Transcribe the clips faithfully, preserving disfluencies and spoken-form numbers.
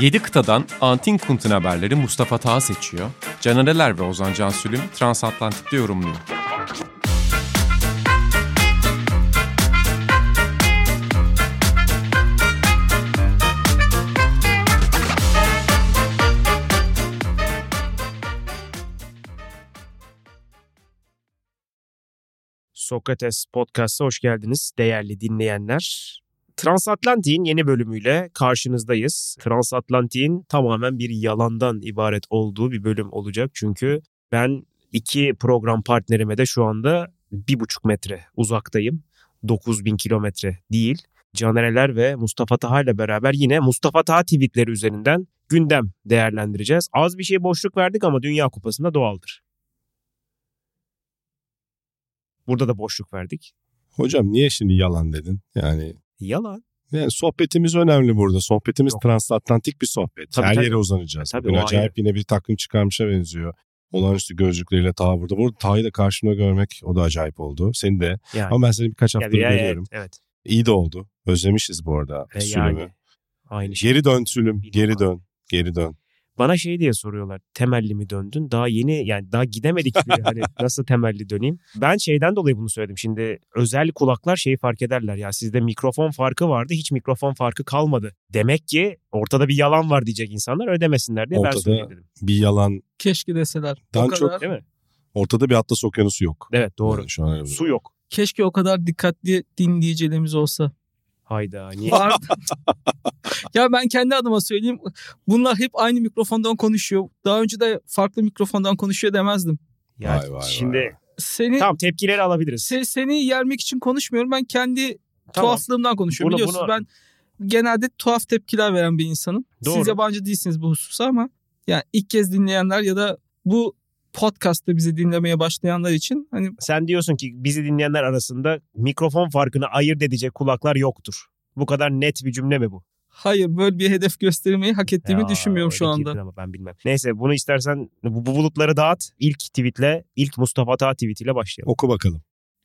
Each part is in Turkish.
yedi kıtadan Antin Kunt'un haberleri Mustafa Tağ seçiyor. Cananeler ve Ozan Cansülüm Transatlantik'te yorumluyor. Sokrates Podcast'a hoş geldiniz değerli dinleyenler. Transatlantik'in yeni bölümüyle karşınızdayız. Transatlantik'in tamamen bir yalandan ibaret olduğu bir bölüm olacak. Çünkü ben iki program partnerime de şu anda bir buçuk metre uzaktayım. dokuz bin kilometre değil. Canereler ve Mustafa Tağ ile beraber yine Mustafa Tağ tweetleri üzerinden gündem değerlendireceğiz. Az bir şey boşluk verdik ama Dünya Kupası'nda doğaldır. Burada da boşluk verdik. Hocam niye şimdi yalan dedin? Yani yalan. Yani sohbetimiz önemli burada. Sohbetimiz Yok. transatlantik bir sohbet. Tabii, Her tabii. yere uzanacağız. Tabii, Bugün acayip ayrı. Yine bir takım çıkarmışa benziyor. Olağanüstü gözlükleriyle Taha burada. Burada Taha'yı da karşımda görmek o da acayip oldu. Seni de. Yani. Ama ben seni birkaç haftadır ya, görüyorum. Evet, evet. İyi de oldu. Özlemişiz bu arada e, Sülüm'ü. Yani. Aynı şey. Geri dön Sülüm. Bilmiyorum. Geri dön. Geri dön. Bana şey diye soruyorlar. Temelli mi döndün? Daha yeni yani daha gidemedik bile. Hani nasıl temelli döneyim? Ben şeyden dolayı bunu söyledim. Şimdi özel kulaklar şeyi fark ederler. Ya sizde mikrofon farkı vardı. Hiç mikrofon farkı kalmadı. Demek ki ortada bir yalan var diyecek insanlar. Ödemesinler diye ortada ben söyleyeyim dedim. Ortada bir yalan. Keşke deseler. Daha çok değil mi? Ortada bir Atlas Okyanusu yok. Evet doğru. Yani şu an su yok. Keşke o kadar dikkatli dinleyicilerimiz olsa. Hayda niye? Ya ben kendi adıma söyleyeyim. Bunlar hep aynı mikrofondan konuşuyor. Daha önce de farklı mikrofondan konuşuyor demezdim. Ya vay vay şimdi vay. Seni tam tepkileri alabiliriz. Se, seni yermek için konuşmuyorum. Ben kendi tamam. tuhaflığımdan konuşuyorum. Bunu, Biliyorsunuz bunu... ben genelde tuhaf tepkiler veren bir insanım. Doğru. Siz yabancı değilsiniz bu hususa ama yani ilk kez dinleyenler ya da bu podcast'ta bizi dinlemeye başlayanlar için hani sen diyorsun ki bizi dinleyenler arasında mikrofon farkını ayırt edecek kulaklar yoktur. Bu kadar net bir cümle mi bu? Hayır, böyle bir hedef göstermeyi hak ettiğimi ya, düşünmüyorum şu anda. Ama ben bilmem. Neyse bunu istersen bu, bu bulutları dağıt. İlk tweetle, ilk Mustafa Tağ tweetiyle başlayalım. Oku bakalım.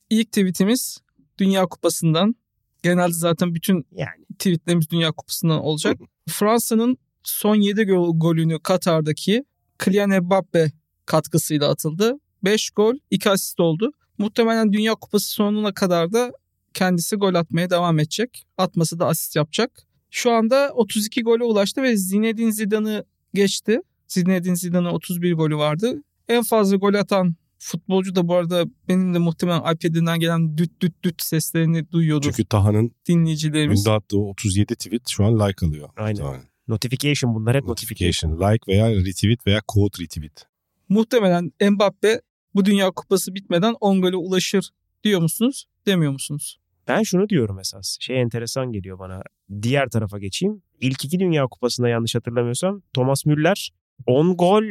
İlk tweetimiz Dünya Kupası'ndan. Genelde zaten bütün yani tweetlerimiz Dünya Kupası'ndan olacak. Fransa'nın son yedi gol, golünü Katar'daki Kylian Mbappe katkısıyla atıldı. beş gol, iki asist oldu. Muhtemelen Dünya Kupası sonuna kadar da kendisi gol atmaya devam edecek. Atması da asist yapacak. Şu anda otuz iki gole ulaştı ve Zinedine Zidane'ı geçti. Zinedine Zidane'ın otuz bir golü vardı. En fazla gol atan futbolcu da bu arada benim de muhtemelen iPad'inden gelen düt düt düt seslerini duyuyordur. Çünkü Taha'nın dinleyicilerimiz. Günde attığı otuz yedi tweet şu an like alıyor. Aynen. Tamam. Notification bunlar hep notification. notification. Like veya retweet veya quote retweet. Muhtemelen Mbappe bu Dünya Kupası bitmeden on gole ulaşır diyor musunuz, demiyor musunuz? Ben şunu diyorum esas. Şey enteresan geliyor bana. Diğer tarafa geçeyim. İlk iki Dünya Kupası'nda yanlış hatırlamıyorsam Thomas Müller on gol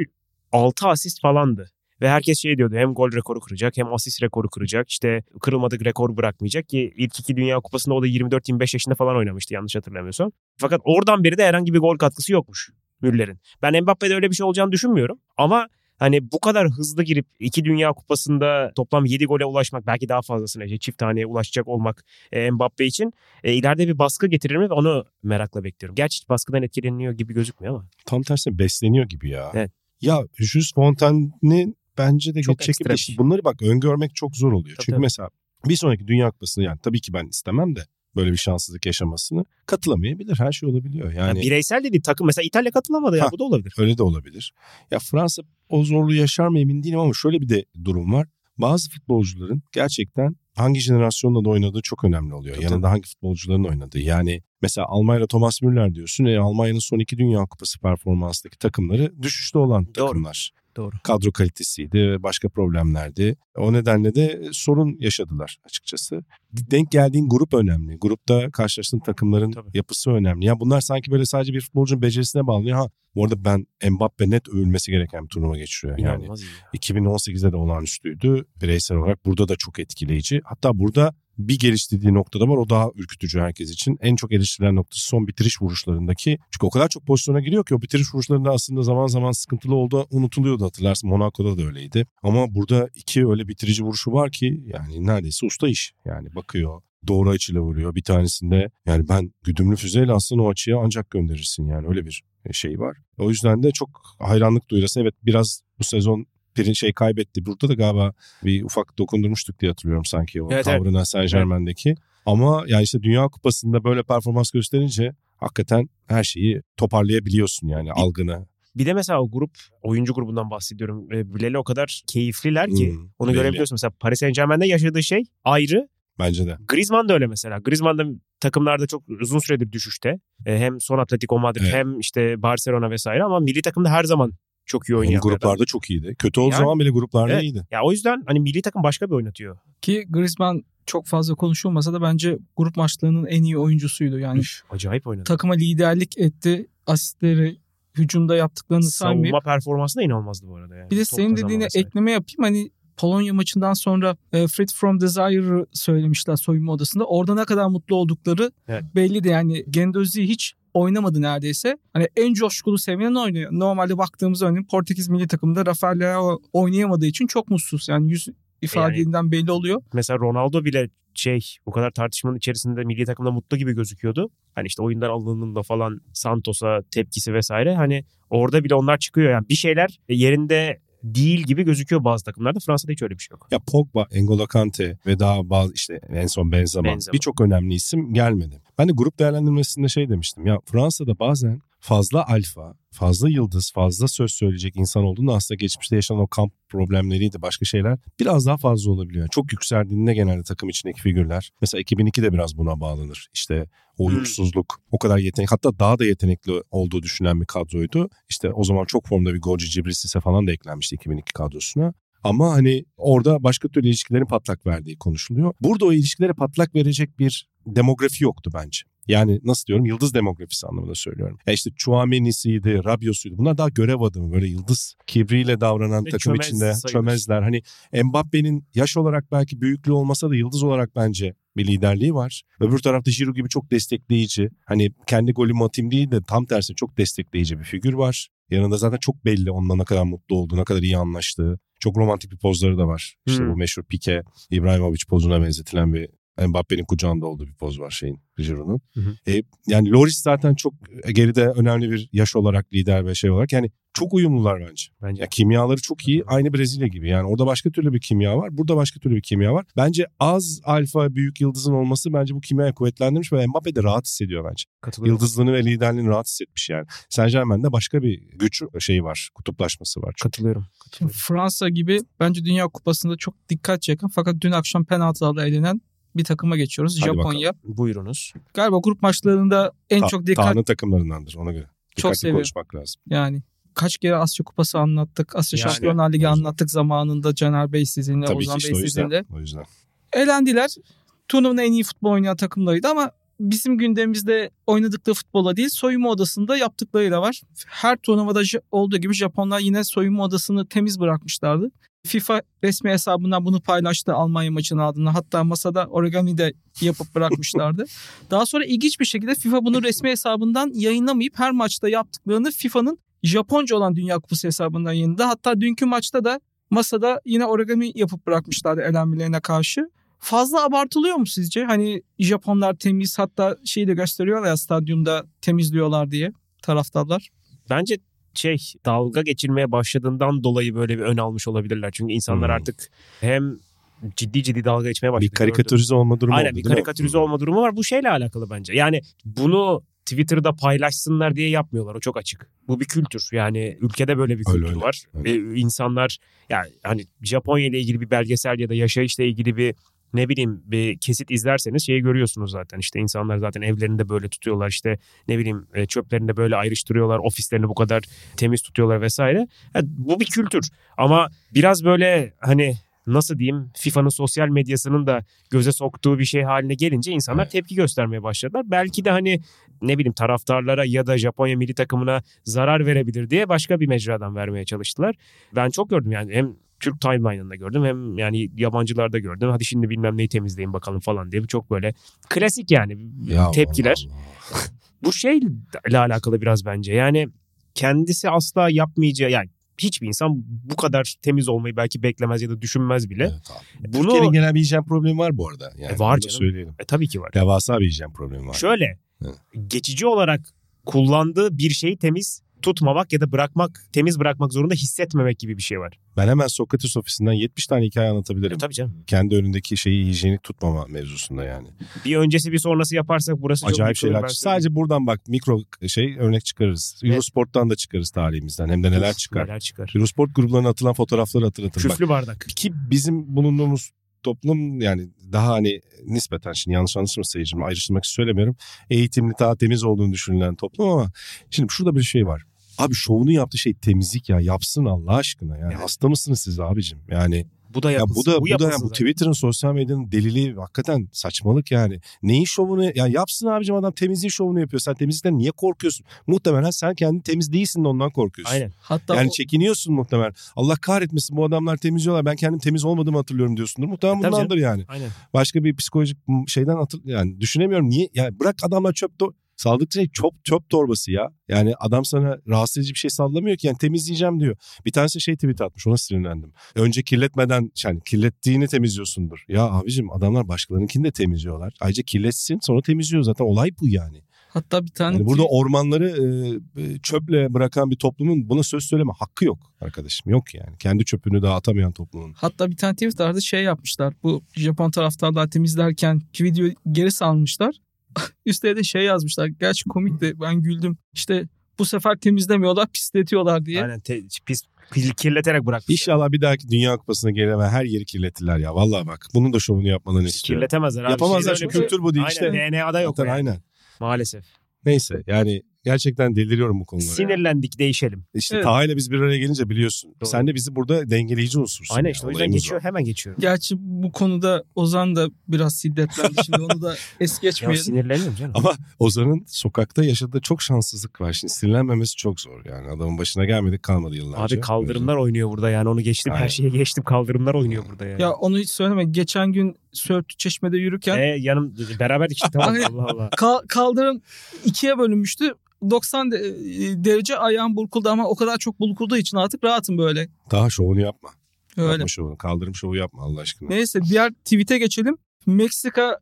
altı asist falandı. Ve herkes şey diyordu hem gol rekoru kıracak hem asist rekoru kıracak. İşte kırılmadık rekor bırakmayacak ki ilk iki Dünya Kupası'nda o da yirmi dört yirmi beş yaşında falan oynamıştı yanlış hatırlamıyorsam. Fakat oradan beri de herhangi bir gol katkısı yokmuş Müller'in. Ben Mbappe'de öyle bir şey olacağını düşünmüyorum ama hani bu kadar hızlı girip iki Dünya Kupası'nda toplam yedi gole ulaşmak belki daha fazlasına işte çift haneye ulaşacak olmak e, Mbappe için e, ileride bir baskı getirir mi? Onu merakla bekliyorum. Gerçi baskıdan etkileniyor gibi gözükmüyor ama. Tam tersine besleniyor gibi ya. Evet. Ya Jus Fontaine'nin bence de çok geçecek gibi. Şey. Bunları bak öngörmek çok zor oluyor. Tabii, Çünkü tabii. mesela bir sonraki Dünya Kupası'nı yani tabii ki ben istemem de böyle bir şanssızlık yaşamasını katılamayabilir. Her şey olabiliyor. Yani ya bireysel dedi takım. Mesela İtalya katılamadı ya ha, bu da olabilir. Öyle de olabilir. Ya Fransa o zorluğu yaşar mı emin değilim ama şöyle bir de durum var. Bazı futbolcuların gerçekten hangi jenerasyonla da oynadığı çok önemli oluyor. Tabii. Yanında hangi futbolcuların oynadığı. Yani mesela Almanya'da Thomas Müller diyorsun. E, Almanya'nın son iki Dünya Kupası performansındaki takımları düşüşte olan Doğru. takımlar. Doğru. Kadro kalitesiydi, başka problemlerdi. O nedenle de sorun yaşadılar açıkçası. Denk geldiğin grup önemli. Grupta karşılaştığın takımların Tabii. yapısı önemli. Ya bunlar sanki böyle sadece bir futbolcunun becerisine bağlı. Ha, bu arada ben Mbappe net övülmesi gereken bir turnuva geçiriyor. Yani ya. iki bin on sekizde de olağanüstüydü. Bireysel olarak burada da çok etkileyici. Hatta burada bir geliştirdiği noktada var. O daha ürkütücü herkes için. En çok eleştirilen noktası son bitiriş vuruşlarındaki. Çünkü o kadar çok pozisyona giriyor ki o bitiriş vuruşlarında aslında zaman zaman sıkıntılı oldu. Unutuluyordu hatırlarsın. Monaco'da da öyleydi. Ama burada iki öyle bitirici vuruşu var ki yani neredeyse usta iş. Yani bakıyor. doğru açıyla vuruyor. Bir tanesinde yani ben güdümlü füzeyle aslında o açıya ancak gönderirsin yani, öyle bir şey var. O yüzden de çok hayranlık duyurası. Evet, biraz bu sezon Pirin şey kaybetti. Burada da galiba bir ufak dokundurmuştuk diye hatırlıyorum sanki o evet, tavrına evet. Saint Germain'deki. Evet. Ama yani işte Dünya Kupası'nda böyle performans gösterince hakikaten her şeyi toparlayabiliyorsun yani bir, algını. Bir de mesela o grup, oyuncu grubundan bahsediyorum. Bileli o kadar keyifliler ki hmm, onu bileli. Görebiliyorsun. Mesela Paris Saint Germain'de yaşadığı şey ayrı. Bence de. Griezmann da öyle mesela. Griezmann da takımlarda çok uzun süredir düşüşte. Hem son Atletico Madrid evet. hem işte Barcelona vesaire, ama milli takımda her zaman çok iyi oynayan. Yani gruplarda adam. Çok iyiydi. Kötü olduğu yani, zaman bile gruplarda evet. iyiydi. Ya o yüzden hani milli takım başka bir oynatıyor. Ki Griezmann çok fazla konuşulmasa da bence grup maçlarının en iyi oyuncusuydu. Yani Üf, acayip oynadı. Takıma liderlik etti. Asistleri, hücumda yaptıklarını saymayıp. Savunma performansı da inanılmazdı bu arada. Yani. Bir de top senin dediğine vesaire. Ekleme yapayım. Hani Polonya maçından sonra Freed from Desire'ı söylemişler soyunma odasında. Orada ne kadar mutlu oldukları evet. belli de yani. Gendozi hiç oynamadı neredeyse. Hani en coşkulu seviyeden oynuyor. Normalde baktığımız örneğin Portekiz milli takımında Rafael Leao oynayamadığı için çok mutsuz. Yani yüz ifadesinden yani, belli oluyor. Mesela Ronaldo bile şey o kadar tartışmanın içerisinde milli takımda mutlu gibi gözüküyordu. Hani işte oyundan alındığında falan Santos'a tepkisi vesaire. Hani orada bile onlar çıkıyor. Yani bir şeyler yerinde değil gibi gözüküyor bazı takımlarda. Fransa'da hiç öyle bir şey yok. Ya Pogba, Engolo Kanté ve daha bazı işte en son Benzema, Benzema. Birçok önemli isim gelmedi. Ben de grup değerlendirmesinde şey demiştim. Ya Fransa'da bazen fazla alfa, fazla yıldız, fazla söz söyleyecek insan olduğunda aslında geçmişte yaşanan o kamp problemleriydi. Başka şeyler biraz daha fazla olabiliyor. Çok yükseldiğinde genelde takım içindeki figürler. Mesela iki bin ikide biraz buna bağlanır. İşte o uyumsuzluk, o kadar yetenek, hatta daha da yetenekli olduğu düşünülen bir kadroydu. İşte o zaman çok formda bir golcü Cibrisis'e falan da eklenmişti iki bin iki kadrosuna. Ama hani orada başka türlü ilişkilerin patlak verdiği konuşuluyor. Burada o ilişkilere patlak verecek bir demografi yoktu bence. Yani nasıl diyorum, yıldız demografisi anlamında söylüyorum. Ya işte Chouameni'siydi, Rabiot'suydu. Bunlar daha görev adamı, böyle yıldız kibriyle davranan ve takım çömez içinde sayılır. Çömezler. Hani Mbappe'nin yaş olarak belki büyüklüğü olmasa da yıldız olarak bence bir liderliği var. Öbür tarafta Giroud gibi çok destekleyici. Hani kendi golümü atayım değil de tam tersi çok destekleyici bir figür var. Yanında zaten çok belli ondan ne kadar mutlu olduğu, ne kadar iyi anlaştığı. Çok romantik bir pozları da var. İşte hmm. bu meşhur Piqué, İbrahimovic pozuna benzetilen bir Mbappe'nin kucağında olduğu bir poz var şeyin, Giroud'un. E, yani Loris zaten çok geride, önemli bir yaş olarak, lider ve şey olarak. Yani çok uyumlular bence. bence. Yani kimyaları çok iyi. Aynı Brezilya gibi. Yani orada başka türlü bir kimya var. Burada başka türlü bir kimya var. Bence az alfa, büyük yıldızın olması bence bu kimyayı kuvvetlendirmiş ve Mbappe de rahat hissediyor bence. Yıldızlığını ve liderliğini rahat hissetmiş yani. Saint Germain'de başka bir güç şeyi var. Kutuplaşması var. Çok. Katılıyorum. Katılıyorum. Fransa gibi bence Dünya Kupası'nda çok dikkat çeken fakat dün akşam penaltılarla elenen bir takıma geçiyoruz. Hadi Japonya. Bakalım. Buyurunuz. Galiba grup maçlarında en Ta- çok dikkat... Tanrı takımlarındandır ona göre. Dikkatli konuşmak lazım. Yani kaç kere Asya Kupası anlattık. Asya yani, Şampiyonlar Ligi anlattık zamanında. Caner Bey sizinle, tabii Ozan işte Bey sizinle. O yüzden. Elendiler. Turnuvanın en iyi futbol oynayan takımlarıydı ama bizim gündemimizde oynadıkları futbola değil, soyunma odasında yaptıklarıyla var. Her turnuvada olduğu gibi Japonlar yine soyunma odasını temiz bırakmışlardı. FIFA resmi hesabından bunu paylaştı Almanya maçının ardından. Hatta masada origami de yapıp bırakmışlardı. Daha sonra ilginç bir şekilde FIFA bunu resmi hesabından yayınlamayıp her maçta yaptıklarını FIFA'nın Japonca olan Dünya Kupası hesabından yayınladı. Hatta dünkü maçta da masada yine origami yapıp bırakmışlardı elenmelerine karşı. Fazla abartılıyor mu sizce? Hani Japonlar temiz, hatta şeyi de gösteriyorlar ya, stadyumda temizliyorlar diye taraftarlar. Bence şey dalga geçirmeye başladığından dolayı böyle bir ön almış olabilirler. Çünkü insanlar hmm. artık hem ciddi ciddi dalga geçmeye başladı. Bir karikatürize olma durumu Aynen, oldu. Aynen bir karikatürize olma durumu var. Bu şeyle alakalı bence. Yani bunu Twitter'da paylaşsınlar diye yapmıyorlar. O çok açık. Bu bir kültür. Yani ülkede böyle bir kültür öyle, var. Öyle. Ve insanlar yani hani Japonya ile ilgili bir belgesel ya da yaşayışla ilgili bir ne bileyim bir kesit izlerseniz şeyi görüyorsunuz zaten. İşte insanlar zaten evlerinde böyle tutuyorlar, işte ne bileyim çöplerini de böyle ayrıştırıyorlar, ofislerini bu kadar temiz tutuyorlar vesaire. Yani bu bir kültür ama biraz böyle hani nasıl diyeyim, FIFA'nın sosyal medyasının da göze soktuğu bir şey haline gelince insanlar evet. tepki göstermeye başladılar. Belki de hani ne bileyim taraftarlara ya da Japonya milli takımına zarar verebilir diye başka bir mecradan vermeye çalıştılar. Ben çok gördüm yani, hem Türk timeline'ında gördüm hem yani yabancılarda gördüm. Hadi şimdi bilmem neyi temizleyin bakalım falan diye, çok böyle klasik yani ya tepkiler. Allah Allah. Bu şeyle alakalı biraz bence. Yani kendisi asla yapmayacağı, yani hiçbir insan bu kadar temiz olmayı belki beklemez ya da düşünmez bile. Evet, bunu... Türkiye'nin genel bir hijyen problemi var bu arada. Yani e, var canım. Söyleyelim. E, tabii ki var. Devasa bir hijyen problemi var. Şöyle, evet. Geçici olarak kullandığı bir şeyi temiz tutmamak ya da bırakmak, temiz bırakmak zorunda hissetmemek gibi bir şey var. Ben hemen Sokrates ofisinden yetmiş tane hikaye anlatabilirim. E, tabii canım. Kendi önündeki şeyi hijyenik tutmama mevzusunda yani. Bir öncesi bir sonrası yaparsak burası acayip çok... Acayip şeyler. Sadece buradan bak mikro şey örnek çıkarırız. Evet. Eurosport'tan da çıkarız tarihimizden. Hem de neler of, çıkar. Neler çıkar. Eurosport gruplarına atılan fotoğrafları hatırlatır. Küflü bardak. Bak, ki bizim bulunduğumuz toplum yani daha hani nispeten şimdi yanlış anlaşılma seyircim ayrıştırmak için söylemiyorum. Eğitimli daha temiz olduğunu düşünülen toplum ama şimdi şurada bir şey var. Abi şovunu yaptığı şey temizlik ya, yapsın Allah aşkına yani, evet. Hasta mısınız siz abicim yani? Bu da yapılsın. Ya bu da, bu, bu da yani bu Twitter'ın, sosyal medyanın deliliği hakikaten saçmalık yani. Neyin şovunu ya, yapsın abicim, adam temizliğin şovunu yapıyor. Sen temizlikten niye korkuyorsun? Muhtemelen sen kendi temiz değilsin de ondan korkuyorsun. Aynen. Hatta yani o... çekiniyorsun muhtemelen. Allah kahretmesin bu adamlar temizliyorlar. Ben kendim temiz olmadığımı hatırlıyorum diyorsundur. Muhtemelen e, bundandır yani. Aynen. Başka bir psikolojik şeyden hatır... yani düşünemiyorum niye. Yani bırak adamlar çöp do... Saldıkça şey çöp, çöp torbası ya. Yani adam sana rahatsız edici bir şey sallamıyor ki. Yani temizleyeceğim diyor. Bir tanesi şey tweet atmış, ona sinirlendim. Önce kirletmeden yani kirlettiğini temizliyorsundur. Ya abicim adamlar başkalarınkini de temizliyorlar. Ayrıca kirletsin sonra temizliyor zaten. Olay bu yani. Hatta bir tane... Yani burada ormanları çöple bırakan bir toplumun buna söz söyleme hakkı yok arkadaşım. Yok yani. Kendi çöpünü dağıtamayan toplumun. Hatta bir tane Twitter'da şey yapmışlar. Bu Japon taraftarlar temizlerken videoyu geri salmışlar. Üstüne de şey yazmışlar. Gerçi komik de ben güldüm. İşte bu sefer temizlemiyorlar, pisletiyorlar diye. Aynen te- pis kirleterek bırakmışlar. İnşallah bir dahaki Dünya Kupası'na gelene her yeri kirlettiler ya. Vallahi bak bunun da şovunu yapmalarını istiyorum. Kirletemezler abi. Yapamazlar çünkü şey, kültür bu değil. Aynen, işte. D N A'da yok zaten, yani. Aynen. Maalesef. Neyse yani gerçekten deliriyorum bu konulara. Sinirlendik, değişelim. İşte evet. Taha ile biz bir araya gelince biliyorsun. Doğru. Sen de bizi burada dengeleyici unsursun. Aynen işte, o yüzden geçiyor var. Hemen geçiyorum. Gerçi bu konuda Ozan da biraz şiddetlendi. Şimdi onu da es geçmeyelim. Ya sinirleniyorum canım. Ama Ozan'ın sokakta yaşadığı çok şanssızlık var. Şimdi sinirlenmemesi çok zor yani. Adamın başına gelmedik kalmadı yıllarca. Abi kaldırımlar Öyle. Oynuyor burada yani, onu geçtim. Aynen. Her şeye geçtim, kaldırımlar oynuyor burada yani. Ya onu hiç söyleme. Geçen gün Söğütlü Çeşme'de yürürken. E yanım beraberdik işte. Allah Allah. Ka- kaldırım ikiye bölünmüştü. doksan derece ayağım burkuldu ama o kadar çok burkulduğu için artık rahatım böyle. Daha şovunu yapma. Öyle. Yapma şovunu. Kaldırım şovu yapma Allah aşkına. Neyse diğer tweet'e geçelim. Meksika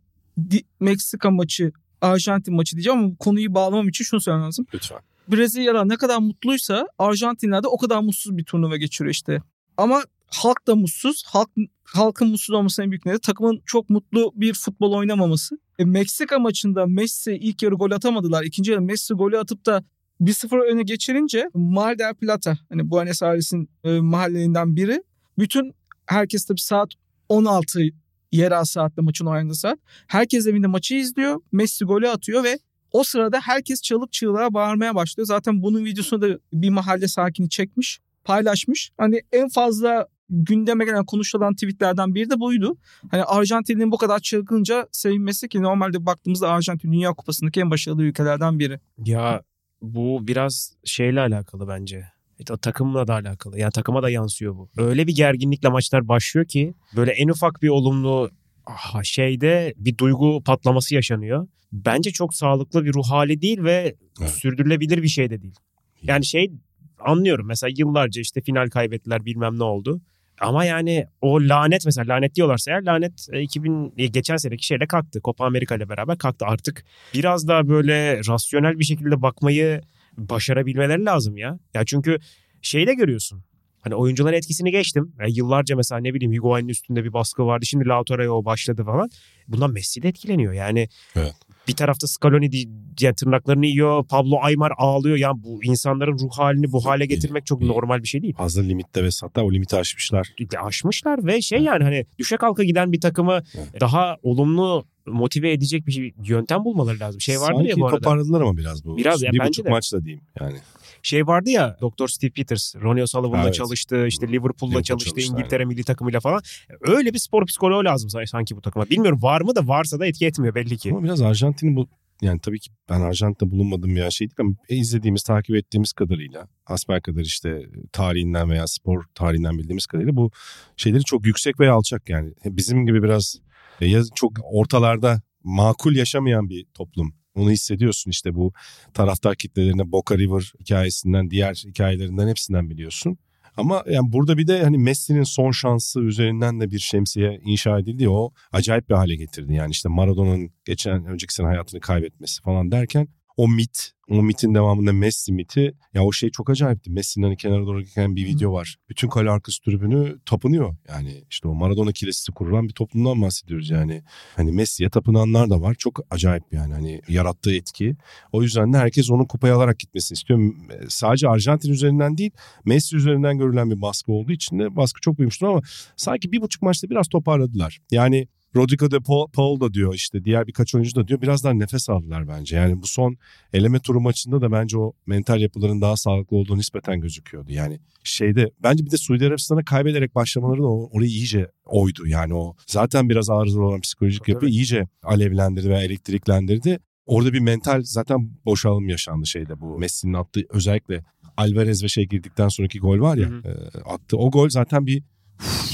Meksika maçı, Arjantin maçı diyeceğim ama konuyu bağlamam için şunu söylemem lazım. Lütfen. Brezilya ne kadar mutluysa Arjantinler de o kadar mutsuz bir turnuva geçiriyor işte. Ama halk da mutsuz. Halk, halkın mutsuz olmasının en büyük nedeni takımın çok mutlu bir futbol oynamaması. E, Meksika maçında Messi ilk yarı gol atamadılar. İkinci yarı Messi golü atıp da bir sıfır öne geçirince Mar del Plata, hani Buenos Aires'in e, mahallelerinden biri. Bütün herkes tabii saat on altı yerel saatte maçın oynandığı saat. Herkes evinde maçı izliyor. Messi golü atıyor ve o sırada herkes çalıp çığlığa bağırmaya başlıyor. Zaten bunun videosunu da bir mahalle sakini çekmiş, paylaşmış. Hani en fazla gündeme gelen, konuşulan tweetlerden biri de buydu. Hani Arjantin'in bu kadar çılgınca sevinmesi ki normalde baktığımızda Arjantin Dünya Kupası'ndaki en başarılı ülkelerden biri. Ya bu biraz şeyle alakalı bence. İşte takımla da alakalı. Yani takıma da yansıyor bu. Öyle bir gerginlikle maçlar başlıyor ki böyle en ufak bir olumlu aha, şeyde bir duygu patlaması yaşanıyor. Bence çok sağlıklı bir ruh hali değil ve evet. Sürdürülebilir bir şey de değil. Yani şey anlıyorum mesela, yıllarca işte final kaybettiler bilmem ne oldu. Ama yani o lanet mesela, lanet diyorlarsa eğer, lanet iki bin geçen seneki şeyle kalktı. Copa Amerika ile beraber kalktı. Artık biraz daha böyle rasyonel bir şekilde bakmayı başarabilmeleri lazım ya. Ya çünkü şeyi de görüyorsun. Hani oyuncuların etkisini geçtim. Yani yıllarca mesela ne bileyim Higuain'in üstünde bir baskı vardı. Şimdi Lautaro'ya başladı falan. Bundan Messi de etkileniyor yani. Evet. Bir tarafta Scaloni diye tırnaklarını yiyor. Pablo Aymar ağlıyor. Yani bu insanların ruh halini bu hale getirmek çok normal bir şey değil. Hazır limitte ve hatta o limiti aşmışlar. Aşmışlar ve şey yani hani düşe kalka giden bir takımı evet. Daha olumlu motive edecek bir yöntem bulmaları lazım. Şey vardı sanki ya bu arada. Sanki toparladılar ama biraz bu. Biraz yani bir buçuk de. Maçla diyeyim yani. Şey vardı ya doktor Steve Peters, Ronnie O'Sullivan'la evet. çalıştı, işte Liverpool'la Liverpool çalıştı, İngiltere yani. Milli takımıyla falan. Öyle bir spor psikoloğu lazım sanki bu takıma. Bilmiyorum var mı da varsa da etki etmiyor belli ki. Ama biraz Arjantin'in bu yani tabii ki ben Arjantin'de bulunmadığım bir şey değil ama izlediğimiz, takip ettiğimiz kadarıyla hasbelkader işte tarihinden veya spor tarihinden bildiğimiz kadarıyla bu şeyleri çok yüksek veya alçak yani. Bizim gibi biraz çok ortalarda makul yaşamayan bir toplum. Onu hissediyorsun işte bu taraftar kitlelerine Boca River hikayesinden, diğer hikayelerinden hepsinden biliyorsun. Ama yani burada bir de hani Messi'nin son şansı üzerinden de bir şemsiye inşa edildi. O acayip bir hale getirdi. Yani işte Maradona'nın geçen önceki sene hayatını kaybetmesi falan derken o mit, o mitin devamında Messi miti. Ya o şey çok acayipti. Messi'nin hani kenara doğru gelen bir video var. Bütün kale arkası tribünü tapınıyor. Yani işte o Maradona kilisesi kurulan bir toplumdan bahsediyoruz yani. Hani Messi'ye tapınanlar da var. Çok acayip yani hani yarattığı etki. O yüzden de herkes onun kupayı alarak gitmesini istiyor. Sadece Arjantin üzerinden değil, Messi üzerinden görülen bir baskı olduğu için de baskı çok büyümüştür ama sanki bir buçuk maçta biraz toparladılar. Yani Rodrigo de Paul da diyor işte diğer birkaç oyuncu da diyor biraz daha nefes aldılar bence. Yani bu son eleme turu maçında da bence o mental yapıların daha sağlıklı olduğu nispeten gözüküyordu. Yani şeyde bence bir de Suudi Arabistan'a kaybederek başlamaları da orayı iyice oydu. Yani o zaten biraz arızalı olan psikolojik yapı iyice alevlendirdi ve elektriklendirdi. Orada bir mental zaten boşalım yaşandı şeyde bu Messi'nin attığı özellikle Alvarez ve şey girdikten sonraki gol var ya hı hı. attı o gol zaten bir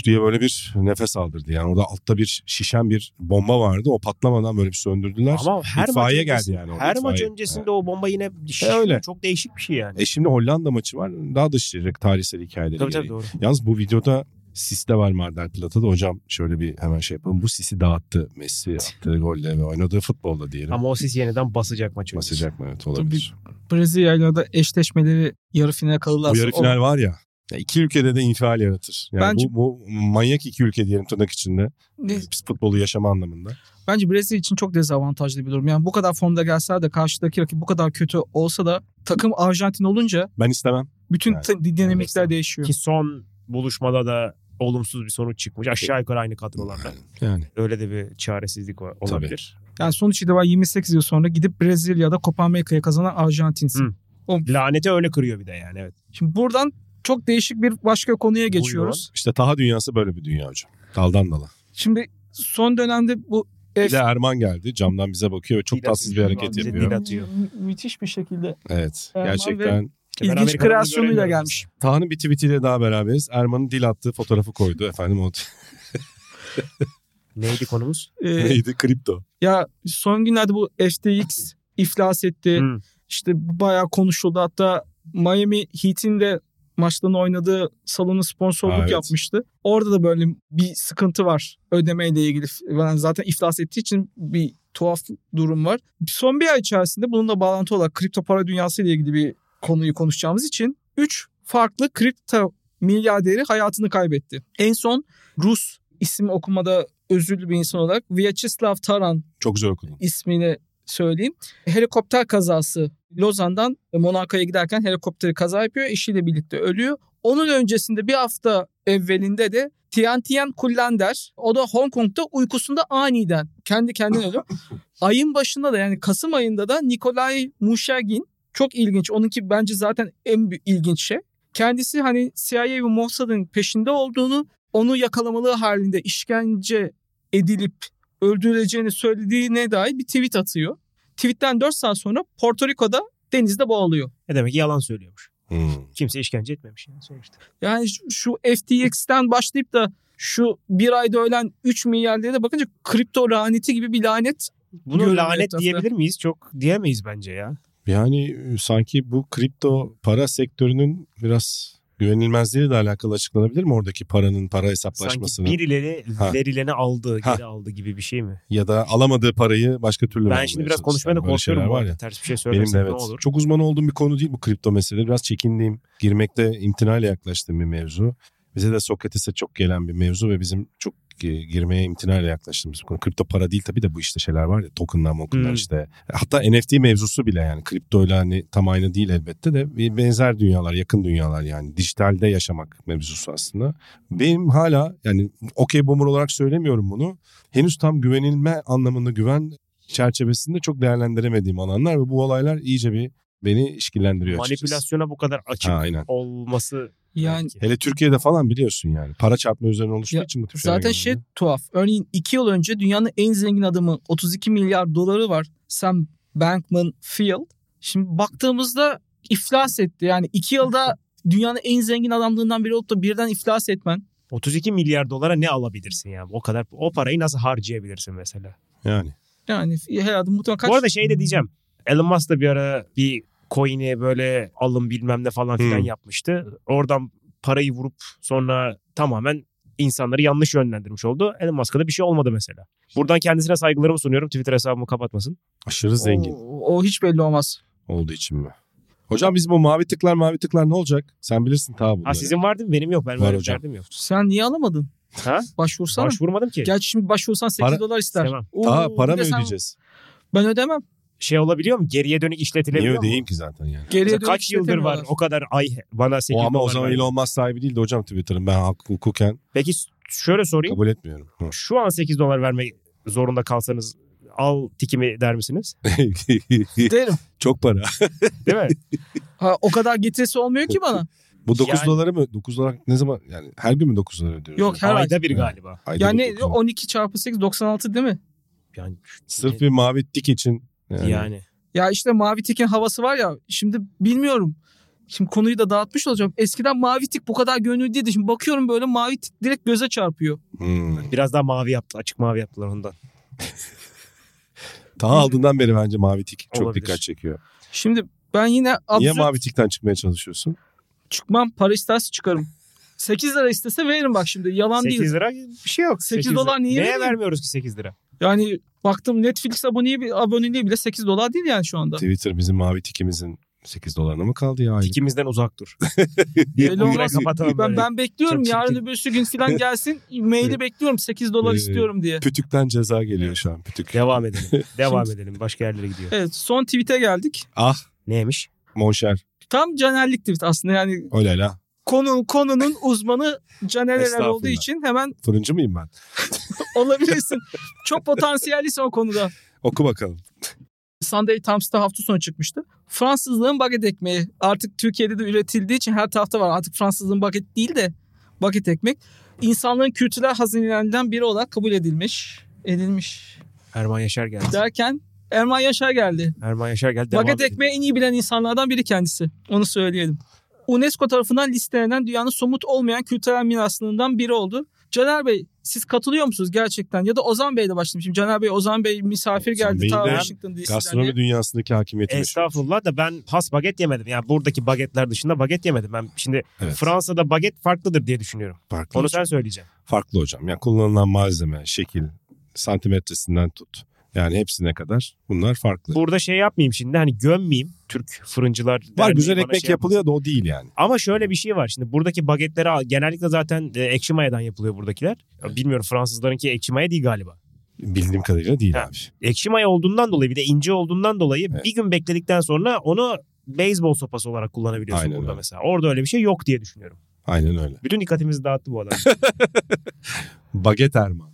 diye böyle bir nefes aldırdı. Yani orada altta bir şişen bir bomba vardı. O patlamadan böyle bir söndürdüler. Ama her maç öncesinde, geldi yani her itfaiye. maç öncesinde o bomba yine şiş, öyle. Çok değişik bir şey yani. E şimdi Hollanda maçı var. Daha da şişecek tarihsel hikayeleri. Tabii tabii doğru. Yalnız bu videoda Sis'te var Mar del Plata'da. Hocam şöyle bir hemen şey yapalım. Bu Sis'i dağıttı. Messi attığı golle ve oynadığı futbolda diyelim. Ama o Sis yeniden basacak maçı. Basacak mı? Evet olabilir. Brezilya'yla da eşleşmeleri yarı finale kalırlarsa. Bu yarı final o... var ya. Ya iki ülkede de infial yaratır. Yani bence, bu, bu manyak iki ülke diyelim tırnak içinde. Biz futbolu yaşama anlamında. Bence Brezilya için çok dezavantajlı bir durum. Yani bu kadar formda gelse de karşıdaki rakip bu kadar kötü olsa da takım Arjantin olunca... Ben istemem. Bütün yani, t- dinamikler ben değişiyor. Ki son buluşmada da olumsuz bir sonuç çıkmış. Aşağı yukarı aynı kadrolardan. Yani. Öyle de bir çaresizlik olabilir. Tabii. Yani sonuç itibariyle yirmi sekiz yıl sonra gidip Brezilya'da Copa Amerika'ya kazanan Arjantin'sin. Hı. O... Laneti öyle kırıyor bir de yani evet. Şimdi buradan... Çok değişik bir başka konuya geçiyoruz. Buyurun. İşte Taha dünyası böyle bir dünya hocam. Daldan dala. Şimdi son dönemde bu... F... Bir de Erman geldi. Camdan bize bakıyor. Çok dil tatsız atıyor, bir hareket yapıyor. Mü- müthiş bir şekilde. Evet. Erman gerçekten... İlginç kreasyonuyla gelmiş. Taha'nın bir tweetiyle daha beraberiz. Erman'ın dil attığı fotoğrafı koydu. Efendim o... Neydi konumuz? Ee, Neydi? Kripto. Ya son günlerde bu F T X iflas etti. Hmm. İşte bayağı konuşuldu. Hatta Miami Heat'in de maçlarını oynadığı salonu sponsorluk ha, evet. yapmıştı. Orada da böyle bir sıkıntı var ödemeyle ilgili. Yani zaten iflas ettiği için bir tuhaf durum var. Son bir ay içerisinde bununla bağlantı olarak kripto para dünyası ile ilgili bir konuyu konuşacağımız için üç farklı kripto milyarderi hayatını kaybetti. En son Rus isim okumada özürlü bir insan olarak Vyacheslav Taran çok zor okudum. İsmini söyleyeyim. Helikopter kazası Lozan'dan Monaco'ya giderken helikopteri kaza yapıyor. Eşiyle birlikte ölüyor. Onun öncesinde bir hafta evvelinde de Tiantian Kullander o da Hong Kong'da uykusunda aniden kendi kendine ölüyor. Ayın başında da yani Kasım ayında da Nikolay Mushagin çok ilginç. Onunki bence zaten en ilginç şey. Kendisi hani C I A ve Mossad'ın peşinde olduğunu onu yakalamalı halinde işkence edilip öldürüleceğini söylediğine dair bir tweet atıyor. Tweetten dört saat sonra Porto Rico'da denizde boğuluyor. Ne demek ki yalan söylüyormuş. Hmm. Kimse işkence etmemiş. Yani, sonuçta. Yani şu F T X'ten başlayıp da şu bir ayda ölen üç milyarlara da bakınca kripto laneti gibi bir lanet. Bunu lanet etrafta. Diyebilir miyiz? Çok diyemeyiz bence ya. Yani sanki bu kripto para sektörünün biraz... Güvenilmezliğiyle de alakalı açıklanabilir mi oradaki paranın para hesaplaşmasını? Sanki birileri ha. verilerini aldı, geri ha. aldı gibi bir şey mi? Ya da alamadığı parayı başka türlü ben şimdi biraz konuşmaya da konuşuyorum var ya. Ters bir şey söylersem evet. ne olur? Çok uzman olduğum bir konu değil bu kripto mesele. Biraz çekindiğim, girmekte imtinayla yaklaştığım bir mevzu. Bize de Sokrates'e çok gelen bir mevzu ve bizim çok girmeye imtinayla yaklaştığımız bir konu. Kripto para değil tabii de bu işte şeyler var ya tokenlar mokunlar hmm. işte. Hatta N F T mevzusu bile yani kriptoyla hani tam aynı değil elbette de bir benzer dünyalar yakın dünyalar yani dijitalde yaşamak mevzusu aslında. Benim hala yani okey boomer olarak söylemiyorum bunu henüz tam güvenilme anlamında güven çerçevesinde çok değerlendiremediğim alanlar ve bu olaylar iyice bir beni işkillendiriyor açıkçası. Manipülasyona bu kadar açık ha, olması... Yani, hele Türkiye'de falan biliyorsun yani. Para çarpma üzerine oluştuğu ya, için bu tür şeyler. Zaten şey tuhaf. Örneğin iki yıl önce dünyanın en zengin adamı otuz iki milyar doları var. Sam Bankman-Fried. Şimdi baktığımızda iflas etti. Yani iki yılda dünyanın en zengin adamlığından biri olup da birden iflas etmen. otuz iki milyar dolara ne alabilirsin yani? O kadar o parayı nasıl harcayabilirsin mesela? Yani. Yani herhalde mutlaka kaç... Bu arada şey de diyeceğim. Elon Musk da bir ara bir coin'i böyle alın bilmem ne falan filan hmm. yapmıştı. Oradan parayı vurup sonra tamamen insanları yanlış yönlendirmiş oldu. Elon Musk'a da bir şey olmadı mesela. Buradan kendisine saygılarımı sunuyorum. Twitter hesabımı kapatmasın. Aşırı zengin. O, o hiç belli olmaz. Olduğu için mi? Hocam bizim o mavi tıklar mavi tıklar ne olacak? Sen bilirsin tabi. Ha sizin var değil mi? Benim yok. Ben var hocam. Derdim yok. Sen niye alamadın? Ha? Başvursana. Başvurmadım ki. Gerçi şimdi başvursan sekiz para... dolar ister. Tamam. Daha para mı ödeyeceğiz? Sen... Ben ödemem. Şey olabiliyor mu? Geriye dönük işletilebiliyor mu? Niye ödeyeyim ki zaten yani? Geriye kaç yıldır var o kadar ay bana sekiz dolar. O ama o zaman Elon Musk sahibi değildi hocam Twitter'ın. Ben hukuken. Peki şöyle sorayım. Kabul etmiyorum. Hı. Şu an sekiz dolar vermek zorunda kalsanız al tikimi der misiniz? Derim. Çok para. Değil mi? Ha, o kadar getirisi olmuyor ki bana. Bu dokuz yani... doları mı? dokuz dolar ne zaman? Yani her gün mü dokuz dolar ödüyoruz? Yok her ayda ay. bir galiba. Ayda yani bir on iki çarpı sekiz doksan altı değil mi? Yani sırf bir mavi tik için. Yani. yani. Ya işte mavi tikin havası var ya. Şimdi bilmiyorum. Şimdi konuyu da dağıtmış olacağım. Eskiden mavi tik bu kadar gönüllü değildi. Şimdi bakıyorum böyle mavi tik direkt göze çarpıyor. Hmm. Biraz daha mavi yaptı. Açık mavi yaptılar ondan. Daha aldığından beri bence mavi tik çok olabilir. Dikkat çekiyor. Şimdi ben yine... Absürt... Niye mavi tikten çıkmaya çalışıyorsun? Çıkmam. Para isterse çıkarım. sekiz lira istese veririm bak şimdi. Yalan sekiz değil. sekiz lira bir şey yok. sekiz, sekiz dolar niye neye vermiyoruz ki sekiz lira? Yani baktım Netflix aboneliği bile sekiz dolar değil yani şu anda. Twitter bizim mavi tikimizin sekiz dolarına mı kaldı ya? Tikimizden uzak dur. ben, ben, ben bekliyorum çok yarın öbürsü gün falan gelsin. Maili bekliyorum sekiz dolar istiyorum diye. Pütükten ceza geliyor şu an. Pütük. Devam edelim. Devam Şimdi, edelim. Başka yerlere gidiyor. Evet, son tweet'e geldik. Ah. Neymiş? Monşer. Tam canerlik tweet aslında yani. Olala. Konu, konunun uzmanı Cananeler olduğu için hemen... Turuncu muyum ben? Olabilirsin. Çok potansiyellisin o konuda. Oku bakalım. Sunday Times'ta hafta sonu çıkmıştı. Fransızlığın baget ekmeği. Artık Türkiye'de de üretildiği için her tarafta var. Artık Fransızlığın baget değil de baget ekmek. İnsanlığın kültürel hazinelerinden biri olarak kabul edilmiş. Edilmiş. Erman Yaşar geldi. Derken Erman Yaşar geldi. Erman Yaşar geldi. Baget ekmeği en iyi bilen insanlardan biri kendisi. Onu söyleyelim. UNESCO tarafından listelenen dünyanın somut olmayan kültürel miraslarından biri oldu. Caner Bey siz katılıyor musunuz gerçekten? Ya da Ozan Bey'le başlayayım. Şimdi Caner Bey, Ozan Bey misafir geldi. Washington D C'den. Gastronomi dünyasındaki hakimiyeti. Estağfurullah da ben has baget yemedim. Yani buradaki bagetler dışında baget yemedim. Ben şimdi evet. Fransa'da baget farklıdır diye düşünüyorum. Farklı. Onu hocam. Sen söyleyeceğim. Farklı hocam. Yani kullanılan malzeme, şekil, santimetresinden tut. Yani hepsine kadar bunlar farklı. Burada şey yapmayayım şimdi hani gömmeyeyim. Türk fırıncılar... Var güzel ekmek şey yapılıyor da o değil yani. Ama şöyle bir şey var. Şimdi buradaki bagetlere genellikle zaten ekşi mayadan yapılıyor buradakiler. Bilmiyorum Fransızlarınki ekşi maya değil galiba. Bildiğim kadarıyla değil ha. Abi. Ekşi maya olduğundan dolayı bir de ince olduğundan dolayı evet. Bir gün bekledikten sonra onu beyzbol sopası olarak kullanabiliyorsun. Aynen burada öyle. Mesela. Orada öyle bir şey yok diye düşünüyorum. Aynen öyle. Bütün dikkatimizi dağıttı bu adam. Baget Erman.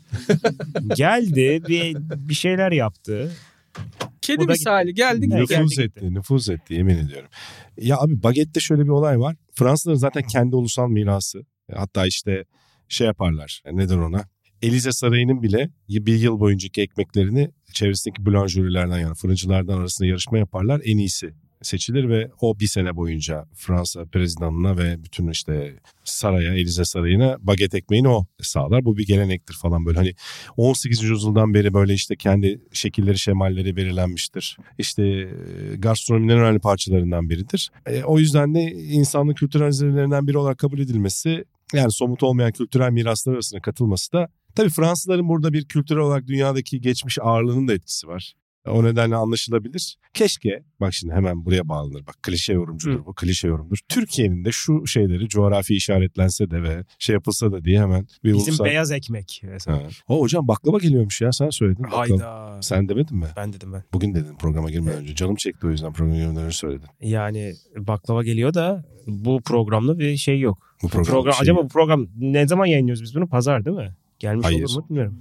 Geldi bir bir şeyler yaptı. Kedi misali geldi geldi. Nüfuz geldi, etti gitti. nüfuz etti yemin ediyorum. Ya abi bagette şöyle bir olay var. Fransızların zaten kendi ulusal mirası. Hatta işte şey yaparlar. Neden ona? Elize Sarayı'nın bile bir yıl boyuncaki ekmeklerini çevresindeki boulanjerilerden yani fırıncılardan arasında yarışma yaparlar. En iyisi seçilir ve o bir sene boyunca Fransa prezidanına ve bütün işte saraya, Elize Sarayı'na baget ekmeğini o sağlar. Bu bir gelenektir falan böyle hani on sekizinci yüzyıldan beri böyle işte kendi şekilleri, şemalleri belirlenmiştir. İşte gastronominin önemli parçalarından biridir. E, o yüzden de insanlık kültürel hazinelerinden biri olarak kabul edilmesi yani somut olmayan kültürel miraslar arasına katılması da tabii Fransızların burada bir kültürel olarak dünyadaki geçmiş ağırlığının da etkisi var. O nedenle anlaşılabilir. Keşke, bak şimdi hemen buraya bağlanır. Bak klişe yorumcudur Hı. bu, klişe yorumdur. Türkiye'nin de şu şeyleri coğrafi işaretlense de ve şey yapılsa da diye hemen bir bizim ulusal... beyaz ekmek. O hocam baklava geliyormuş ya sen söyledin. Hayda. Baklava. Sen demedin mi? Ben dedim ben. Bugün dedin programa girmeden önce. Canım çekti o yüzden programa girmeden önce söyledim. Yani baklava geliyor da bu programda bir şey yok. Bu program, program şey acaba yok. Bu program ne zaman yayınlıyoruz biz bunu? Pazar değil mi? Gelmiş Hayır. olur mu bilmiyorum.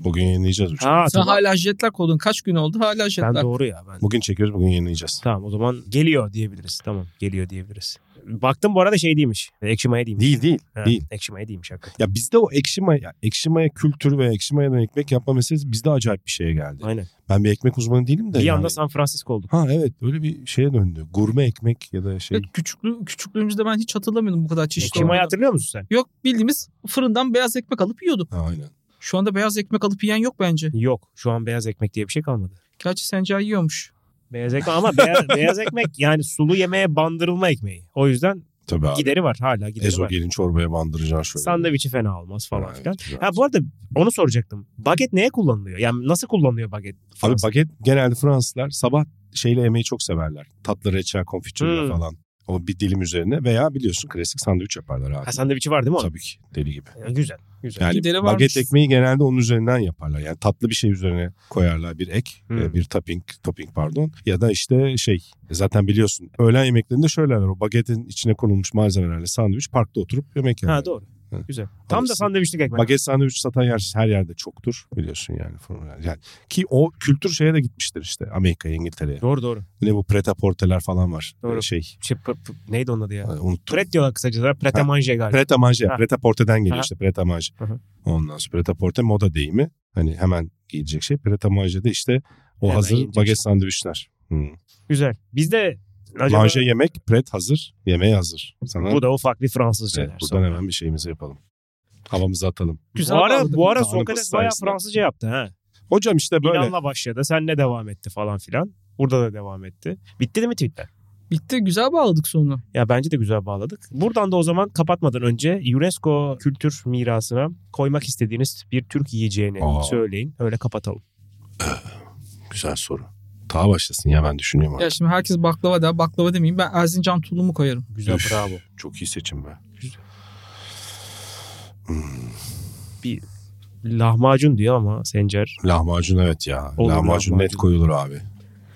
Bugün yayınlayacağız. Ha, tamam. Sen hala jetlag oldun. Kaç gün oldu? Hala jetlag. Ben doğru ya. Ben... Bugün çekiyoruz bugün yayınlayacağız. Tamam o zaman geliyor diyebiliriz. Tamam geliyor diyebiliriz. Baktım bu arada şey değilmiş. Ekşi maya değilmiş. Değil değil. Ha, değil. Ekşi maya değilmiş hakikaten. Ya bizde o ekşi maya, ekşi maya kültürü ve ekşi mayadan ekmek yapma meselesi bizde acayip bir şeye geldi. Aynen. Ben bir ekmek uzmanı değilim de. Bir yani... anda San Francisco olduk. Ha evet öyle bir şeye döndü. Gurme ekmek ya da şey. Evet, küçüklü, küçüklüğümüzde ben hiç hatırlamıyordum bu kadar çeşitli. Ekşi maya hatırlıyor musun sen? Yok bildiğimiz fırından beyaz ekmek alıp yiyorduk. Ha, aynen. Şu anda beyaz ekmek alıp yiyen yok bence. Yok. Şu an beyaz ekmek diye bir şey kalmadı. Gerçi Sencer yiyormuş. Beyaz ekmek ama beyaz, beyaz ekmek yani sulu yemeğe bandırılma ekmeği. O yüzden Tabii abi. Gideri var hala gideri Ezogelin var. Ezogelin çorbaya bandıracaksın şöyle. Sandviçi fena olmaz falan yani, filan. Güzel. Ha bu arada onu soracaktım. Baget neye kullanılıyor? Yani nasıl kullanılıyor baget? Abi baget genelde Fransızlar sabah şeyle yemeği çok severler. Tatlı reçel, konfitürle hmm. falan. O bir dilim üzerine veya biliyorsun klasik sandviç yaparlar abi. Ha sandviçi var değil mi o? Tabii ki deli gibi. Yani güzel. Güzel. Yani baget ekmeği genelde onun üzerinden yaparlar. Yani tatlı bir şey üzerine koyarlar bir ek, hmm. bir topping, topping pardon. Ya da işte şey zaten biliyorsun öğlen yemeklerinde şöyleler o bagetin içine konulmuş malzemelerle sandviç parkta oturup yemek yerler. Ha doğru. Ha. Güzel. Tam Alırsın. Da sandviçlik ekmek. Baget sandviç satan yer her yerde çoktur biliyorsun yani. Yani ki o kültür şeye de gitmiştir işte Amerika'ya, İngiltere'ye. Doğru doğru. Ne bu pret-a-porteler falan var. Doğru. Şey. şey p- p- neydi onun adı ya? Ha, unuttum. Pret diyorlar kısaca. Pret-a-manger galiba. Pret-a-manger. Pret-a-porte'den geliyor ha. işte pret-a-manger. Hı-hı. Ondan sonra pret-a-porte moda deyimi. Hani hemen giyecek şey. Pret-a-manger'de işte o hemen hazır baget şey. Sandviçler. Hmm. Güzel. Bizde acaba... Mange yemek, pret hazır, yemeğe hazır. Sana... Bu da ufak bir Fransızca. Evet, buradan sonra. Hemen bir şeyimizi yapalım. Havamızı atalım. Güzel, bu ara, bu ara Sokrates bayağı Fransızca yaptı. Ha. Hocam işte böyle. İlanla başladı, senle devam etti falan filan. Burada da devam etti. Bitti değil mi tweetler? Bitti, güzel bağladık sonu. Ya bence de güzel bağladık. Buradan da o zaman kapatmadan önce UNESCO kültür mirasına koymak istediğiniz bir Türk yiyeceğini Aa. söyleyin. Öyle kapatalım. Güzel soru. Daha başlasın ya ben düşünüyorum artık. Ya şimdi herkes baklava der. Baklava demeyeyim. Ben Erzincan tulumu koyarım. Güzel. Üf, bravo. Çok iyi seçim be. Güzel. Hmm. Bir lahmacun diyor ama Sencer. Lahmacun evet ya. Olur, lahmacun, lahmacun net koyulur abi.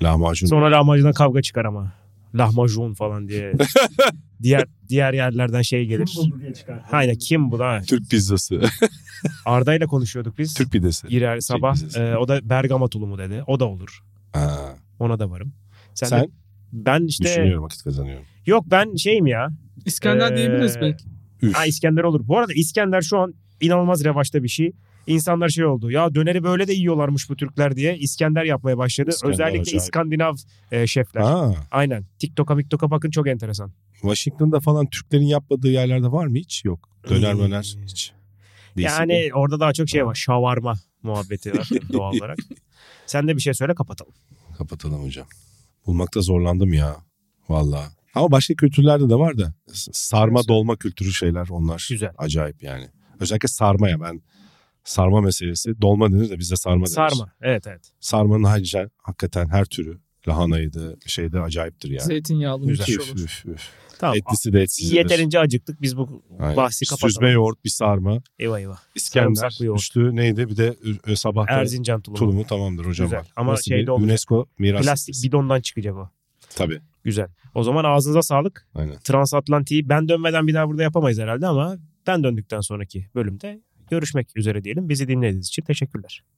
Lahmacun. Sonra lahmacundan kavga çıkar ama. Lahmacun falan diye. diğer diğer yerlerden şey gelir. Kim bu diye çıkar. Aynen kim bu da? Türk pizzası. Arda'yla konuşuyorduk biz. Türk pidesi. Girer sabah. E, o da Bergama tulumu dedi. O da olur. Ha. Ona da varım. Sen? Sen de, ben işte... Düşünüyorum, vakit kazanıyorum. Yok ben şeyim ya. İskender ee, diyebiliriz belki. Ha, İskender olur. Bu arada İskender şu an inanılmaz revaçta bir şey. İnsanlar şey oldu. Ya döneri böyle de yiyorlarmış bu Türkler diye İskender yapmaya başladı. İskender özellikle acayip. İskandinav e, şefler. Ha. Aynen. TikTok'a TikTok'a bakın çok enteresan. Washington'da falan Türklerin yapmadığı yerlerde var mı hiç? Yok. Döner hmm. döner hiç. Değilsin yani değil. Orada daha çok şey var. Şavarma muhabbeti var doğal olarak. Sen de bir şey söyle kapatalım. Kapatalım hocam. Bulmakta zorlandım ya. Vallahi. Ama başka kültürlerde de var da. Sarma güzel. Dolma kültürü şeyler onlar. Güzel. Acayip yani. Özellikle sarma ya ben. Sarma meselesi. Dolma denir de bizde sarma denir. Sarma. Evet evet. Sarmanın hacca, hakikaten her türü. Lahanaydı şeyde acayiptir yani. Zeytinyağlı müthiş şey olur. Üf, üf. Tamam. Etlisi de etsiz. Yeterince acıktık biz bu Aynen. bahsi kapatalım. Süzme yoğurt bir sarma. Eyvah eyvah. İskender üstü neydi bir de sabah Erzincan tulumu. Tulumu tamamdır hocam. Güzel. Ama nasıl şeyde olacak. UNESCO mirası. Plastik bidondan çıkacak o. Tabii. Güzel. O zaman ağzınıza sağlık. Aynen. Transatlantik'i ben dönmeden bir daha burada yapamayız herhalde ama ben döndükten sonraki bölümde görüşmek üzere diyelim. Bizi dinlediğiniz için teşekkürler.